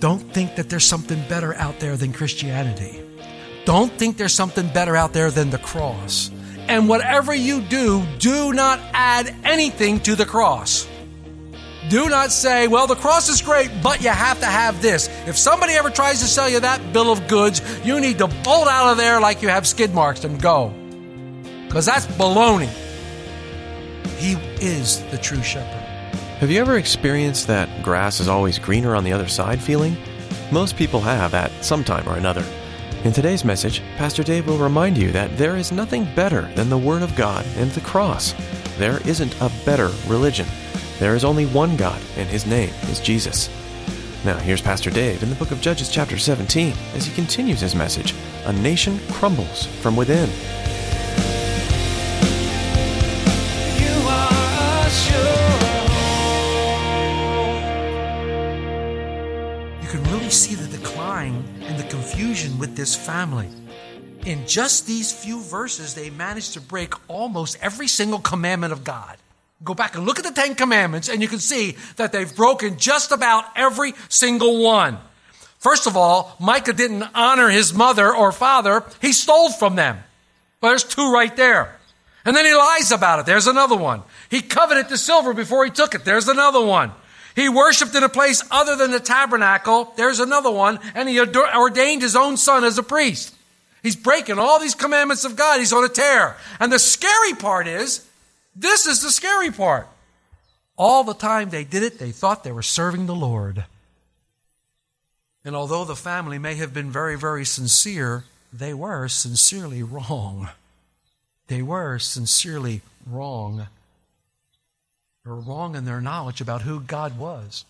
Don't think that there's something better out there than Christianity. Don't think there's something better out there than the cross. And whatever you do, do not add anything to the cross. Do not say, well, the cross is great, but you have to have this. If somebody ever tries to sell you that bill of goods, you need to bolt out of there like you have skid marks and go. Because that's baloney. He is the true shepherd. Have you ever experienced that grass is always greener on the other side feeling? Most people have at some time or another. In today's message, Pastor Dave will remind you that there is nothing better than the Word of God and the cross. There isn't a better religion. There is only one God, and His name is Jesus. Now here's Pastor Dave in the book of Judges chapter 17 as he continues his message, A Nation Crumbles from Within. See the decline and the confusion with this family. In just these few verses, they managed to break almost every single commandment of God. Go back and look at the Ten Commandments, and you can see that they've broken just about every single one. First of all, Micah didn't honor his mother or father. He stole from them. Well, there's two right there. And then he lies about it. There's another one. He coveted the silver before he took it. There's another one. He worshipped in a place other than the tabernacle. There's another one. And he ordained his own son as a priest. He's breaking all these commandments of God. He's on a tear. And the scary part is, this is the scary part. All the time they did it, they thought they were serving the Lord. And although the family may have been very, very sincere, they were sincerely wrong. They were sincerely wrong. They were wrong in their knowledge about who God was.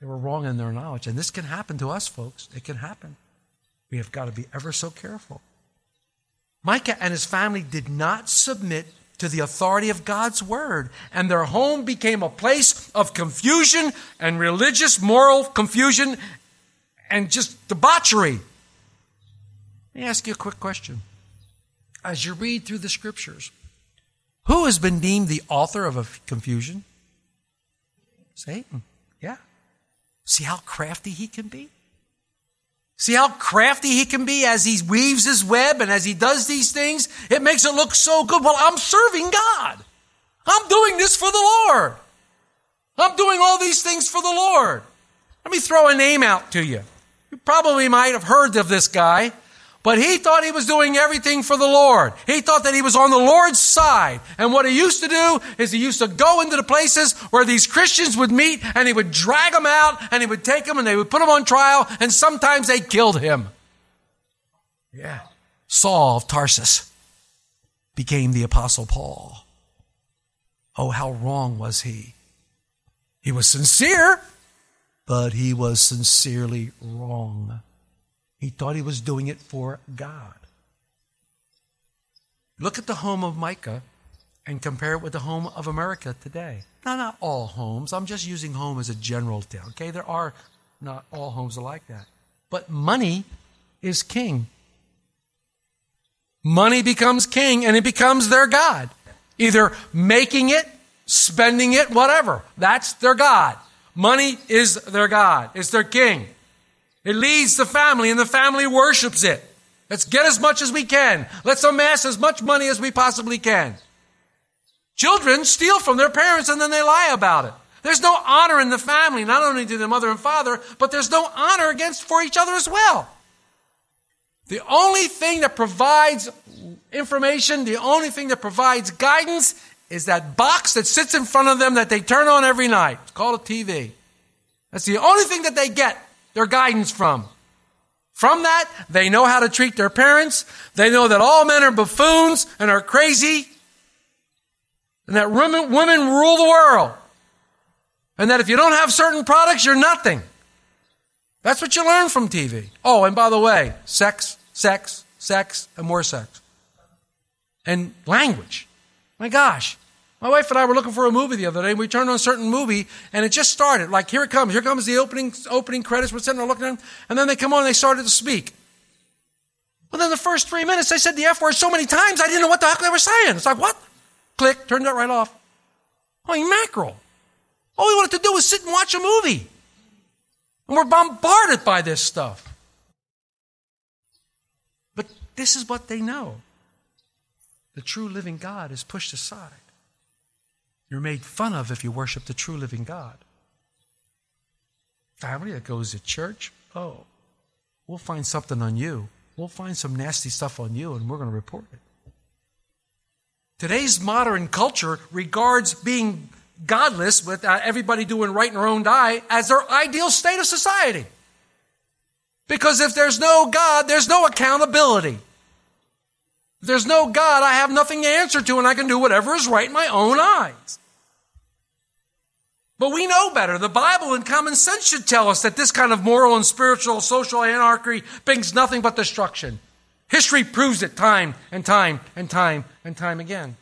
They were wrong in their knowledge. And this can happen to us, folks. It can happen. We have got to be ever so careful. Micah and his family did not submit to the authority of God's word. And their home became a place of confusion and religious moral confusion and just debauchery. Let me ask you a quick question. As you read through the scriptures, who has been deemed the author of confusion? Satan, yeah. See how crafty he can be? See how crafty he can be as he weaves his web and as he does these things? It makes it look so good. Well, I'm serving God. I'm doing this for the Lord. I'm doing all these things for the Lord. Let me throw a name out to you. You probably might have heard of this guy. But he thought he was doing everything for the Lord. He thought that he was on the Lord's side. And what he used to do is he used to go into the places where these Christians would meet, and he would drag them out, and he would take them, and they would put them on trial, and sometimes they killed him. Yeah. Saul of Tarsus became the Apostle Paul. Oh, how wrong was he? He was sincere, but he was sincerely wrong. He thought he was doing it for God. Look at the home of Micah and compare it with the home of America today. Now, not all homes. I'm just using home as a general term. Okay, there are not all homes like that. But money is king. Money becomes king, and it becomes their God. Either making it, spending it, whatever. That's their God. Money is their God. It's their king. It leads the family, and the family worships it. Let's get as much as we can. Let's amass as much money as we possibly can. Children steal from their parents, and then they lie about it. There's no honor in the family, not only to the mother and father, but there's no honor for each other as well. The only thing that provides information, the only thing that provides guidance is that box that sits in front of them that they turn on every night. It's called a TV. That's the only thing that they get their guidance from. From that, they know how to treat their parents. They know that all men are buffoons and are crazy, and that women rule the world, and that if you don't have certain products, you're nothing. That's what you learn from TV. Oh, and by the way, sex, sex, sex, and more sex. And language. My gosh. My wife and I were looking for a movie the other day, and we turned on a certain movie, and it just started. Like, here it comes. Here comes the opening credits. We're sitting there looking at them, and then they come on, and they started to speak. Well, then the first 3 minutes, they said the F word so many times, I didn't know what the heck they were saying. It's like, what? Click, turned it right off. Holy mackerel. All we wanted to do was sit and watch a movie. And we're bombarded by this stuff. But this is what they know. The true living God is pushed aside. You're made fun of if you worship the true living God. Family that goes to church, oh, we'll find something on you. We'll find some nasty stuff on you, and we're going to report it. Today's modern culture regards being godless, with everybody doing right in their own eye, as their ideal state of society. Because if there's no God, there's no accountability. If there's no God, I have nothing to answer to, and I can do whatever is right in my own eyes. But we know better. The Bible and common sense should tell us that this kind of moral and spiritual, social anarchy brings nothing but destruction. History proves it time and time and time and time again.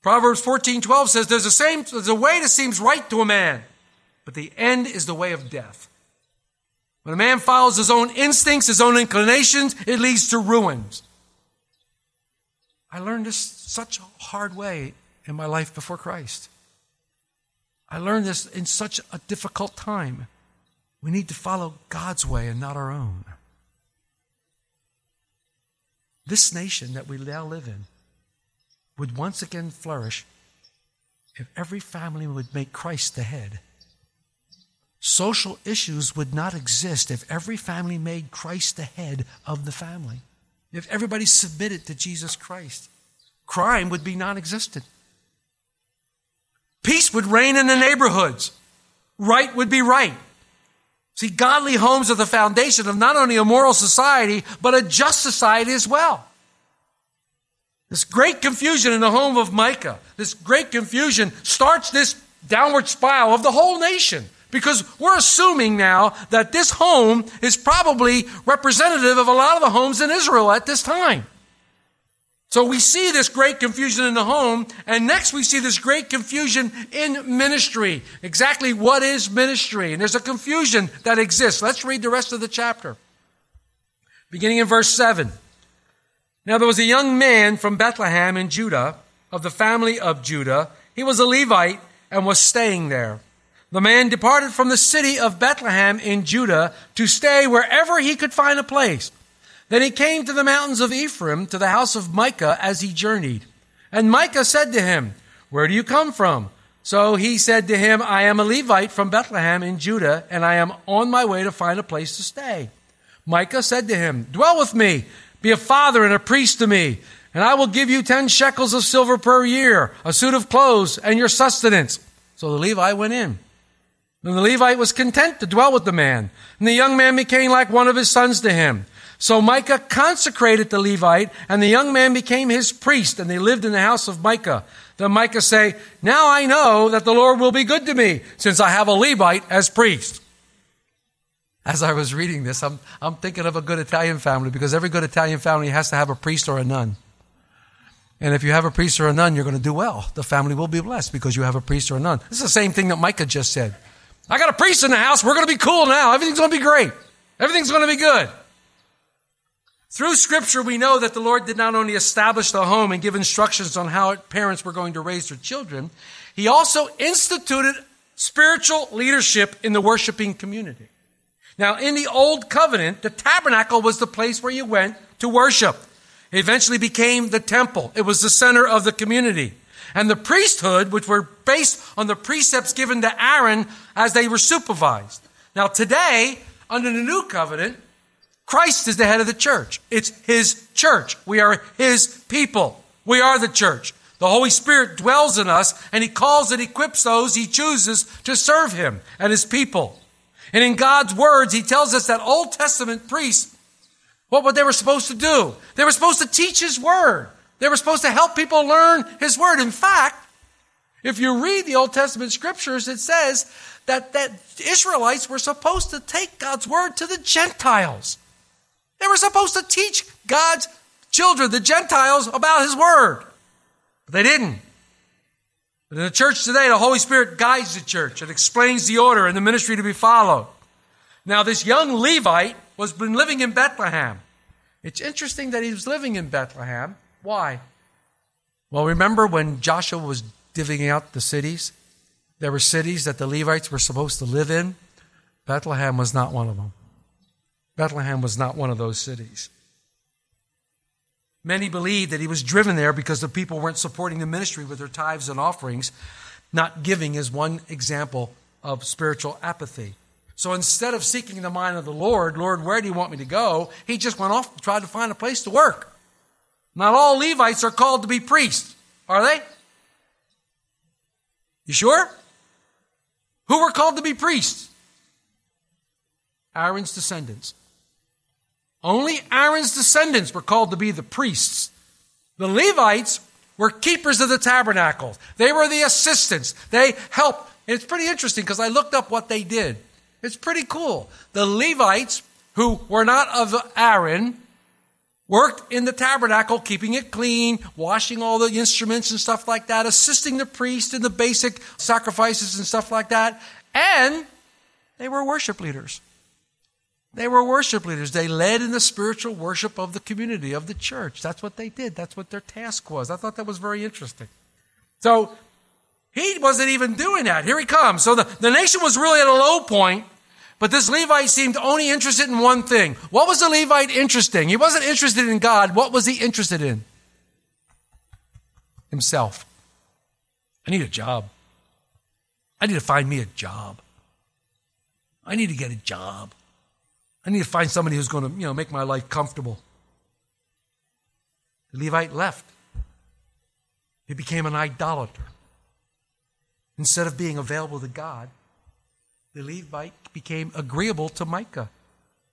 Proverbs 14:12 says, there's a way that seems right to a man, but the end is the way of death. When a man follows his own instincts, his own inclinations, it leads to ruins. I learned this such a hard way in my life before Christ. I learned this in such a difficult time. We need to follow God's way and not our own. This nation that we now live in would once again flourish if every family would make Christ the head. Social issues would not exist if every family made Christ the head of the family. If everybody submitted to Jesus Christ, crime would be non-existent. Peace would reign in the neighborhoods. Right would be right. See, godly homes are the foundation of not only a moral society, but a just society as well. This great confusion in the home of Micah, this great confusion starts this downward spiral of the whole nation. Because we're assuming now that this home is probably representative of a lot of the homes in Israel at this time. So we see this great confusion in the home, and next we see this great confusion in ministry. Exactly what is ministry? And there's a confusion that exists. Let's read the rest of the chapter. Beginning in verse 7. Now there was a young man from Bethlehem in Judah, of the family of Judah. He was a Levite and was staying there. The man departed from the city of Bethlehem in Judah to stay wherever he could find a place. Then he came to the mountains of Ephraim, to the house of Micah, as he journeyed. And Micah said to him, "Where do you come from?" So he said to him, "I am a Levite from Bethlehem in Judah, and I am on my way to find a place to stay." Micah said to him, "Dwell with me, be a father and a priest to me, and I will give you 10 shekels of silver per year, a suit of clothes, and your sustenance." So the Levite went in. And the Levite was content to dwell with the man. And the young man became like one of his sons to him. So Micah consecrated the Levite, and the young man became his priest, and they lived in the house of Micah. Then Micah said, "Now I know that the Lord will be good to me, since I have a Levite as priest." As I was reading this, I'm thinking of a good Italian family, because every good Italian family has to have a priest or a nun. And if you have a priest or a nun, you're going to do well. The family will be blessed because you have a priest or a nun. This is the same thing that Micah just said. I got a priest in the house. We're going to be cool now. Everything's going to be great. Everything's going to be good. Through Scripture, we know that the Lord did not only establish the home and give instructions on how parents were going to raise their children, He also instituted spiritual leadership in the worshiping community. Now, in the Old Covenant, the tabernacle was the place where you went to worship. It eventually became the temple. It was the center of the community. And the priesthood, which were based on the precepts given to Aaron as they were supervised. Now today, under the new covenant, Christ is the head of the church. It's His church. We are His people. We are the church. The Holy Spirit dwells in us, and He calls and equips those He chooses to serve Him and His people. And in God's words, he tells us that Old Testament priests, what were they supposed to do? They were supposed to teach his word. They were supposed to help people learn his word. In fact, if you read the Old Testament scriptures, it says that Israelites were supposed to take God's word to the Gentiles. They were supposed to teach God's children, the Gentiles, about his word. But they didn't. But in the church today, the Holy Spirit guides the church and explains the order and the ministry to be followed. Now, this young Levite was been living in Bethlehem. It's interesting that he was living in Bethlehem. Why? Well, remember when Joshua was divvying out the cities? There were cities that the Levites were supposed to live in. Bethlehem was not one of them. Bethlehem was not one of those cities. Many believe that he was driven there because the people weren't supporting the ministry with their tithes and offerings. Not giving is one example of spiritual apathy. So instead of seeking the mind of the Lord, Lord, where do you want me to go? He just went off and tried to find a place to work. Not all Levites are called to be priests, are they? You sure? Who were called to be priests? Aaron's descendants. Only Aaron's descendants were called to be the priests. The Levites were keepers of the tabernacle. They were the assistants. They helped. And it's pretty interesting because I looked up what they did. It's pretty cool. The Levites, who were not of Aaron, worked in the tabernacle, keeping it clean, washing all the instruments and stuff like that, assisting the priest in the basic sacrifices and stuff like that. And they were worship leaders. They were worship leaders. They led in the spiritual worship of the community, of the church. That's what they did. That's what their task was. I thought that was very interesting. So he wasn't even doing that. Here he comes. So the nation was really at a low point. But this Levite seemed only interested in one thing. What was the Levite interested in? He wasn't interested in God. What was he interested in? Himself. I need a job. I need to find me a job. I need to get a job. I need to find somebody who's going to, make my life comfortable. The Levite left. He became an idolater. Instead of being available to God, the Levite became agreeable to Micah.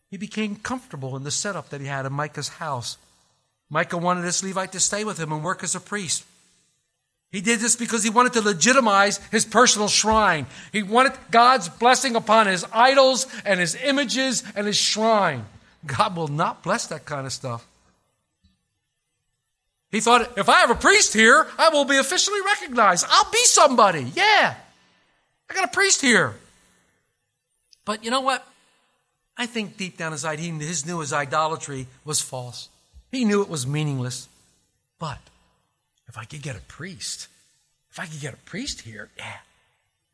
He became comfortable in the setup that he had in Micah's house. Micah wanted this Levite to stay with him and work as a priest. He did this because he wanted to legitimize his personal shrine. He wanted God's blessing upon his idols and his images and his shrine. God will not bless that kind of stuff. He thought, if I have a priest here, I will be officially recognized. I'll be somebody. Yeah, I got a priest here. But you know what? I think deep down inside, he knew his idolatry was false. He knew it was meaningless. But if I could get a priest, here, yeah,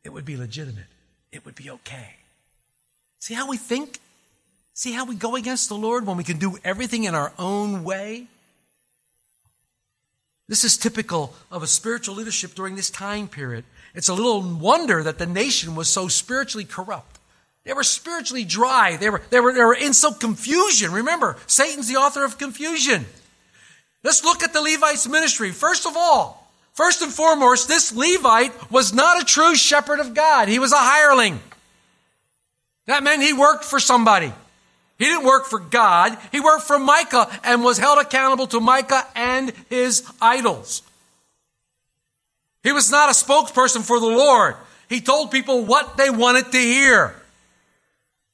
it would be legitimate. It would be okay. See how we think? See how we go against the Lord when we can do everything in our own way? This is typical of a spiritual leadership during this time period. It's a little wonder that the nation was so spiritually corrupt. They were spiritually dry. They were in some confusion. Remember, Satan's the author of confusion. Let's look at the Levite's ministry. First and foremost, this Levite was not a true shepherd of God. He was a hireling. That meant he worked for somebody. He didn't work for God. He worked for Micah and was held accountable to Micah and his idols. He was not a spokesperson for the Lord. He told people what they wanted to hear.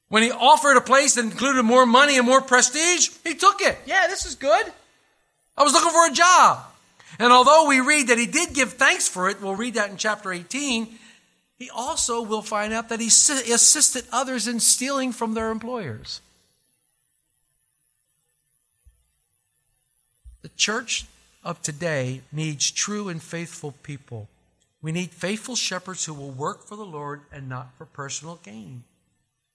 When he offered a place that included more money and more prestige, he took it. Yeah, this is good. I was looking for a job. And although we read that he did give thanks for it, we'll read that in chapter 18, he also will find out that he assisted others in stealing from their employers. The church of today needs true and faithful people. We need faithful shepherds who will work for the Lord and not for personal gain.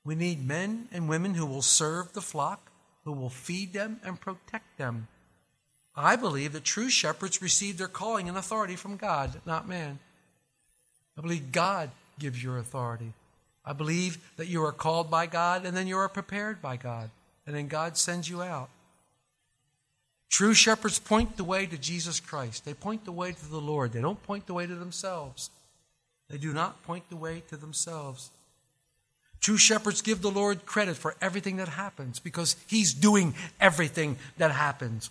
We need men and women who will serve the flock, who will feed them and protect them. I believe that true shepherds receive their calling and authority from God, not man. I believe God gives your authority. I believe that you are called by God and then you are prepared by God. And then God sends you out. True shepherds point the way to Jesus Christ. They point the way to the Lord. They don't point the way to themselves. True shepherds give the Lord credit for everything that happens because he's doing everything that happens.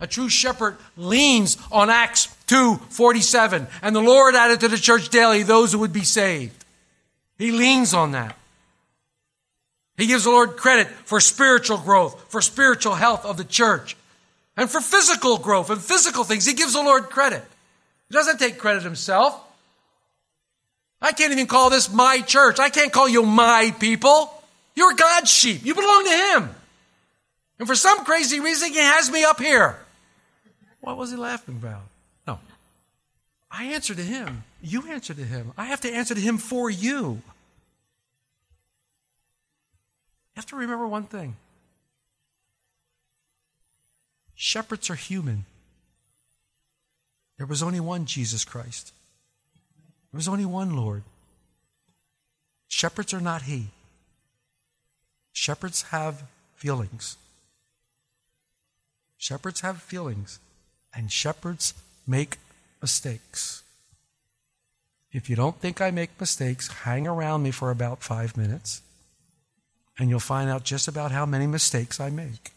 A true shepherd leans on Acts 2:47, and the Lord added to the church daily those who would be saved. He leans on that. He gives the Lord credit for spiritual growth, for spiritual health of the church, and for physical growth and physical things. He gives the Lord credit. He doesn't take credit himself. I can't even call this my church. I can't call you my people. You're God's sheep. You belong to him. And for some crazy reason, he has me up here. What was he laughing about? No. I answer to him. You answer to him. I have to answer to him for you. You have to remember one thing. Shepherds are human. There was only one Jesus Christ. There was only one Lord. Shepherds are not he. Shepherds have feelings. Shepherds have feelings, and shepherds make mistakes. If you don't think I make mistakes, hang around me for about 5 minutes, and you'll find out just about how many mistakes I make.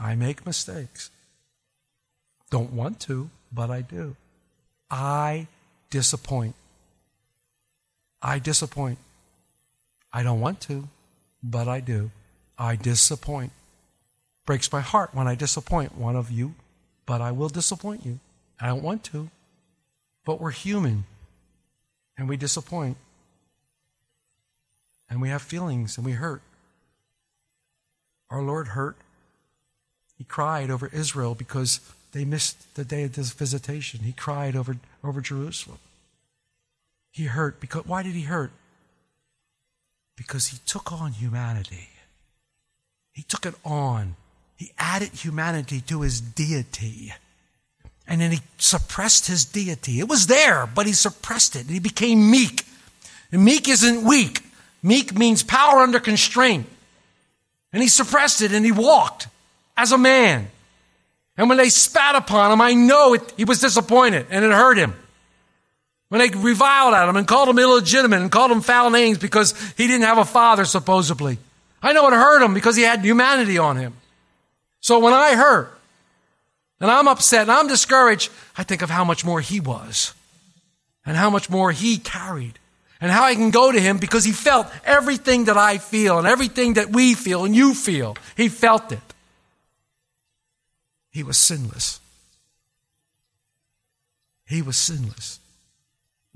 I make mistakes. Don't want to, but I do. I disappoint. I don't want to, but I do. I disappoint. Breaks my heart when I disappoint one of you, but I will disappoint you. I don't want to, but we're human, and we disappoint, and we have feelings, and we hurt. Our Lord hurt. He cried over Israel because they missed the day of this visitation. He cried over Jerusalem. He hurt. Because why did he hurt? Because he took on humanity. He took it on. He added humanity to his deity. And then he suppressed his deity. It was there, but he suppressed it. And he became meek. And meek isn't weak. Meek means power under constraint. And he suppressed it, and he walked as a man. And when they spat upon him, I know he was disappointed, and it hurt him. When they reviled at him and called him illegitimate and called him foul names because he didn't have a father, supposedly. I know it hurt him because he had humanity on him. So when I hurt, and I'm upset, and I'm discouraged, I think of how much more he was, and how much more he carried, and how I can go to him because he felt everything that I feel, and everything that we feel, and you feel. He felt it. He was sinless. He was sinless.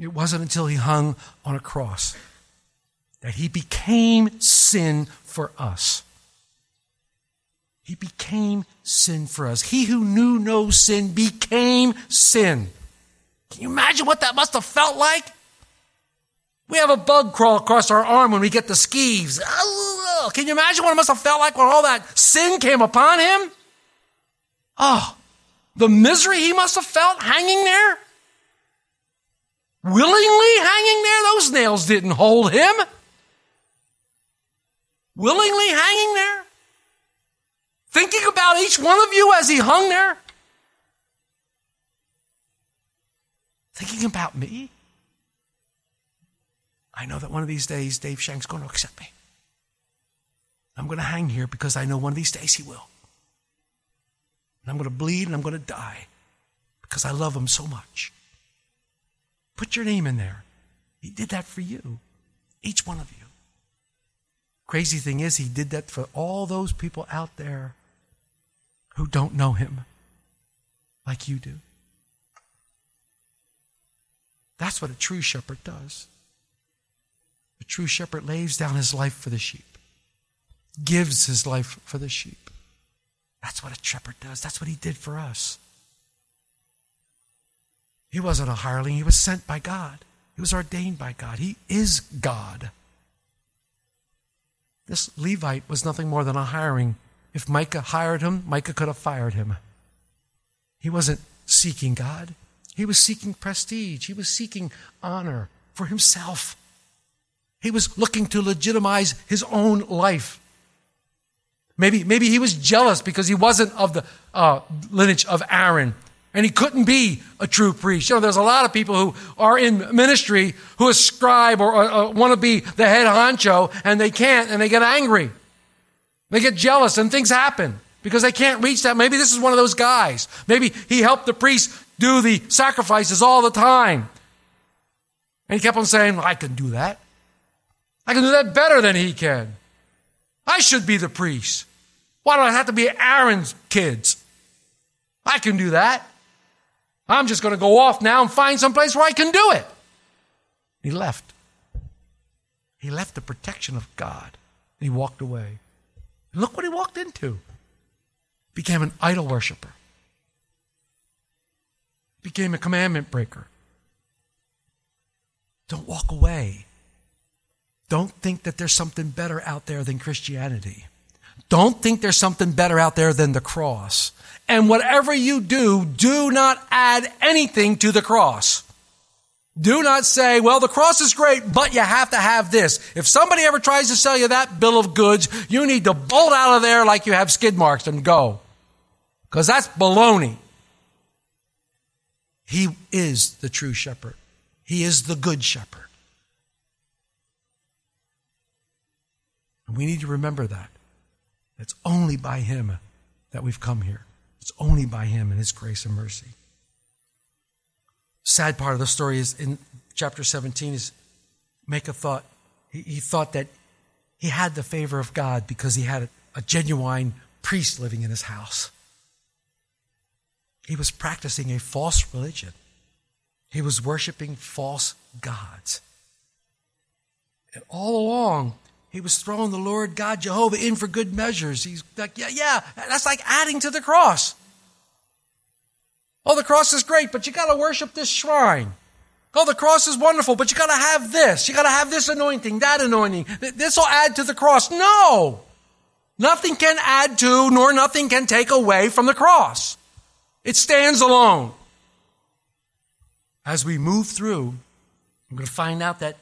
It wasn't until he hung on a cross that he became sin for us. He became sin for us. He who knew no sin became sin. Can you imagine what that must have felt like? We have a bug crawl across our arm when we get the skeeves. Oh, can you imagine what it must have felt like when all that sin came upon him? Oh, the misery he must have felt hanging there. Willingly hanging there? Those nails didn't hold him. Willingly hanging there? Thinking about each one of you as he hung there? Thinking about me? I know that one of these days Dave Schenck's going to accept me. I'm going to hang here because I know one of these days he will. And I'm going to bleed and I'm going to die because I love him so much. Put your name in there. He did that for you, each one of you. Crazy thing is, he did that for all those people out there who don't know him like you do. That's what a true shepherd does. A true shepherd lays down his life for the sheep, gives his life for the sheep. That's what a shepherd does. That's what he did for us. He wasn't a hireling. He was sent by God. He was ordained by God. He is God. This Levite was nothing more than a hiring. If Micah hired him, Micah could have fired him. He wasn't seeking God. He was seeking prestige. He was seeking honor for himself. He was looking to legitimize his own life. Maybe he was jealous because he wasn't of the lineage of Aaron. and he couldn't be a true priest. You know, there's a lot of people who are in ministry who ascribe or want to be the head honcho, and they can't, and they get angry. They get jealous, and things happen because they can't reach that. Maybe this is one of those guys. Maybe he helped the priest do the sacrifices all the time. And he kept on saying, I can do that. I can do that better than he can. I should be the priest. Why do I have to be Aaron's kids? I can do that. I'm just going to go off now and find someplace where I can do it. He left. He left the protection of God. He walked away. And look what he walked into. Became an idol worshiper. Became a commandment breaker. Don't walk away. Don't think that there's something better out there than Christianity. Don't think there's something better out there than the cross. And whatever you do, do not add anything to the cross. Do not say, well, the cross is great, but you have to have this. If somebody ever tries to sell you that bill of goods, you need to bolt out of there like you have skid marks and go. Because that's baloney. He is the true shepherd. He is the good shepherd. And we need to remember that. It's only by him that we've come here. It's only by him and his grace and mercy. Sad part of the story is in chapter 17 is Micah thought. He thought that he had the favor of God because he had a genuine priest living in his house. He was practicing a false religion. He was worshiping false gods. And all along, he was throwing the Lord God Jehovah in for good measures. He's like, yeah, that's like adding to the cross. Oh, the cross is great, but you got to worship this shrine. Oh, the cross is wonderful, but you got to have this. You got to have this anointing, that anointing. This will add to the cross. No, nothing can add to, nor nothing can take away from the cross. It stands alone. As we move through, we're going to find out that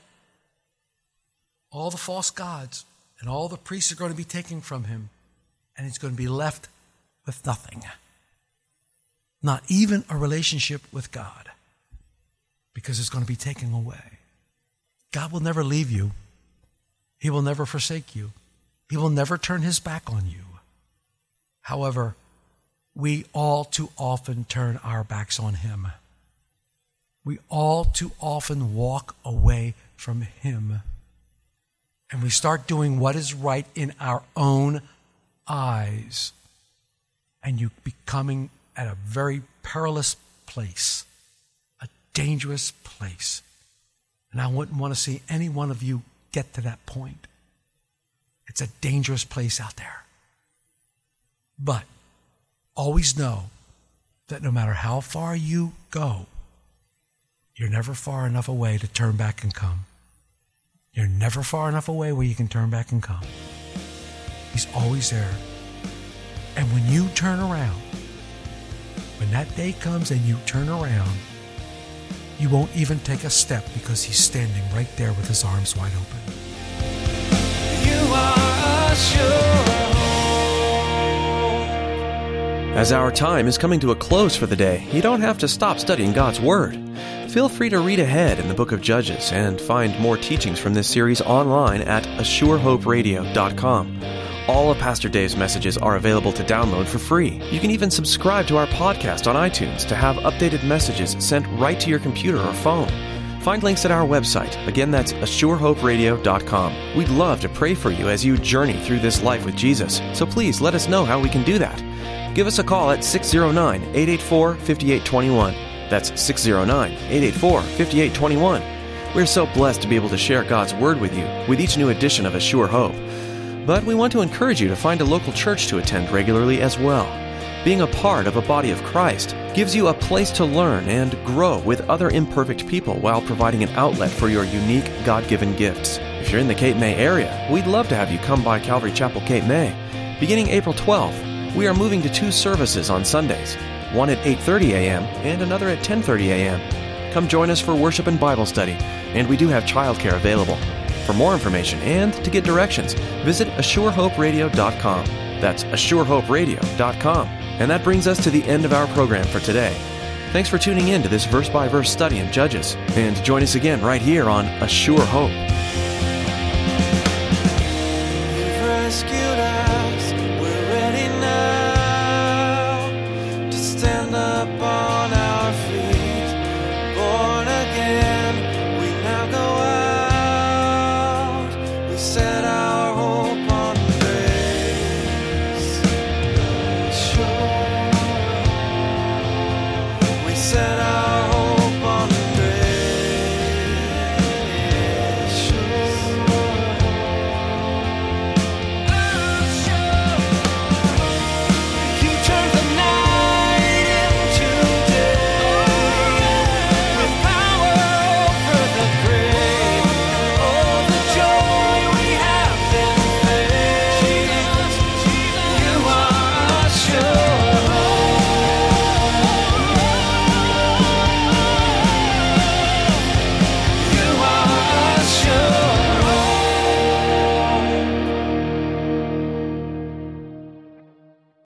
all the false gods and all the priests are going to be taken from him, and he's going to be left with nothing. Not even a relationship with God, because it's going to be taken away. God will never leave you. He will never forsake you. He will never turn his back on you. However, we all too often turn our backs on him. We all too often walk away from him. And we start doing what is right in our own eyes. And you be coming at a very perilous place, a dangerous place. And I wouldn't want to see any one of you get to that point. It's a dangerous place out there. But always know that no matter how far you go, you're never far enough away to turn back and come. You're never far enough away where you can turn back and come. He's always there. And when you turn around, when that day comes and you turn around, you won't even take a step because he's standing right there with his arms wide open. You are a sure hope. As our time is coming to a close for the day, you don't have to stop studying God's Word. Feel free to read ahead in the book of Judges and find more teachings from this series online at assurehoperadio.com. All of Pastor Dave's messages are available to download for free. You can even subscribe to our podcast on iTunes to have updated messages sent right to your computer or phone. Find links at our website. Again, that's assurehoperadio.com. We'd love to pray for you as you journey through this life with Jesus, so please let us know how we can do that. Give us a call at 609-884-5821. That's 609-884-5821. We're so blessed to be able to share God's Word with you with each new edition of A Sure Hope. But we want to encourage you to find a local church to attend regularly as well. Being a part of a body of Christ gives you a place to learn and grow with other imperfect people while providing an outlet for your unique God-given gifts. If you're in the Cape May area, we'd love to have you come by Calvary Chapel, Cape May. Beginning April 12th, we are moving to 2 services on Sundays. One at 8:30 a.m. and another at 10:30 a.m. Come join us for worship and Bible study, and we do have childcare available. For more information and to get directions, visit assurehoperadio.com. That's assurehoperadio.com. And that brings us to the end of our program for today. Thanks for tuning in to this verse-by-verse study in Judges, and join us again right here on A Sure Hope.